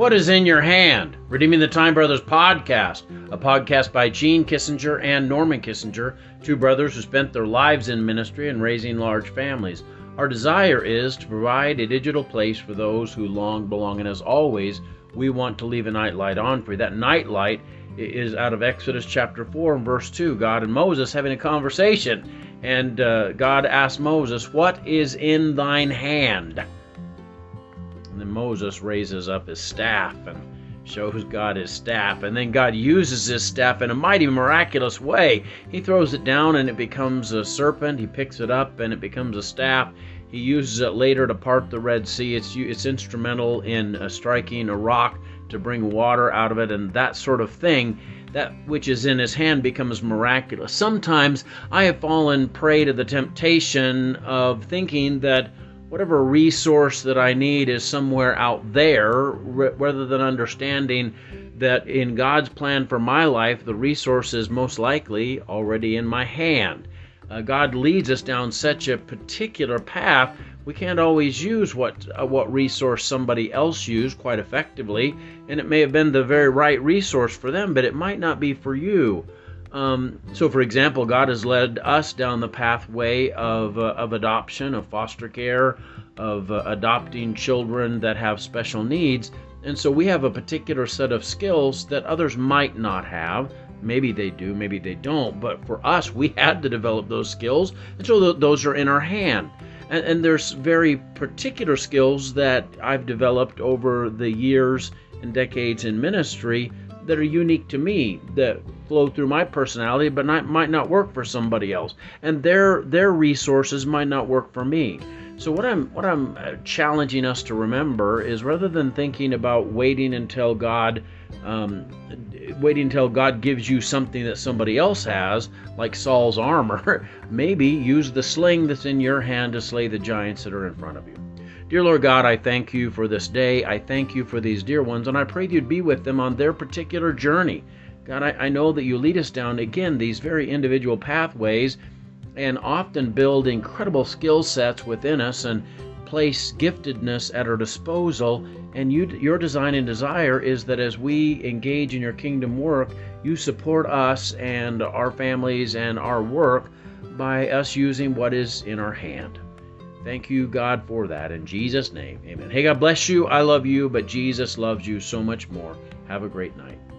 What is in your hand? Redeeming the Time Brothers podcast, a podcast by Gene Kissinger and Norman Kissinger, two brothers who spent their lives in ministry and raising large families. Our desire is to provide a digital place for those who long belong, and as always, we want to leave a nightlight on for you. That nightlight is out of Exodus chapter 4 and verse 2, God and Moses having a conversation, and God asked Moses, "What is in thine hand?" And then Moses raises up his staff and shows God his staff, and then God uses his staff in a mighty miraculous way. He throws it down and it becomes a serpent. He picks it up and it becomes a staff. He uses it later to part the Red Sea. It's instrumental in striking a rock to bring water out of it, and that sort of thing. That which is in his hand becomes miraculous. Sometimes I have fallen prey to the temptation of thinking that whatever resource that I need is somewhere out there, rather than understanding that in God's plan for my life, the resource is most likely already in my hand. God leads us down such a particular path, we can't always use what resource somebody else used quite effectively, and it may have been the very right resource for them, but it might not be for you. So, for example, God has led us down the pathway of adoption, of foster care, of adopting children that have special needs. And so we have a particular set of skills that others might not have. Maybe they do, maybe they don't. But for us, we had to develop those skills. And so those are in our hand. And there's very particular skills that I've developed over the years and decades in ministry that are unique to me, that flow through my personality, but might not work for somebody else, and their resources might not work for me. So what I'm challenging us to remember is, rather than thinking about waiting until God gives you something that somebody else has, like Saul's armor, maybe use the sling that's in your hand to slay the giants that are in front of you. Dear Lord God, I thank you for this day. I thank you for these dear ones, and I pray you'd be with them on their particular journey. God, I know that you lead us down, again, these very individual pathways and often build incredible skill sets within us and place giftedness at our disposal. And your design and desire is that as we engage in your kingdom work, you support us and our families and our work by us using what is in our hand. Thank you, God, for that. In Jesus' name, amen. Hey, God bless you. I love you, but Jesus loves you so much more. Have a great night.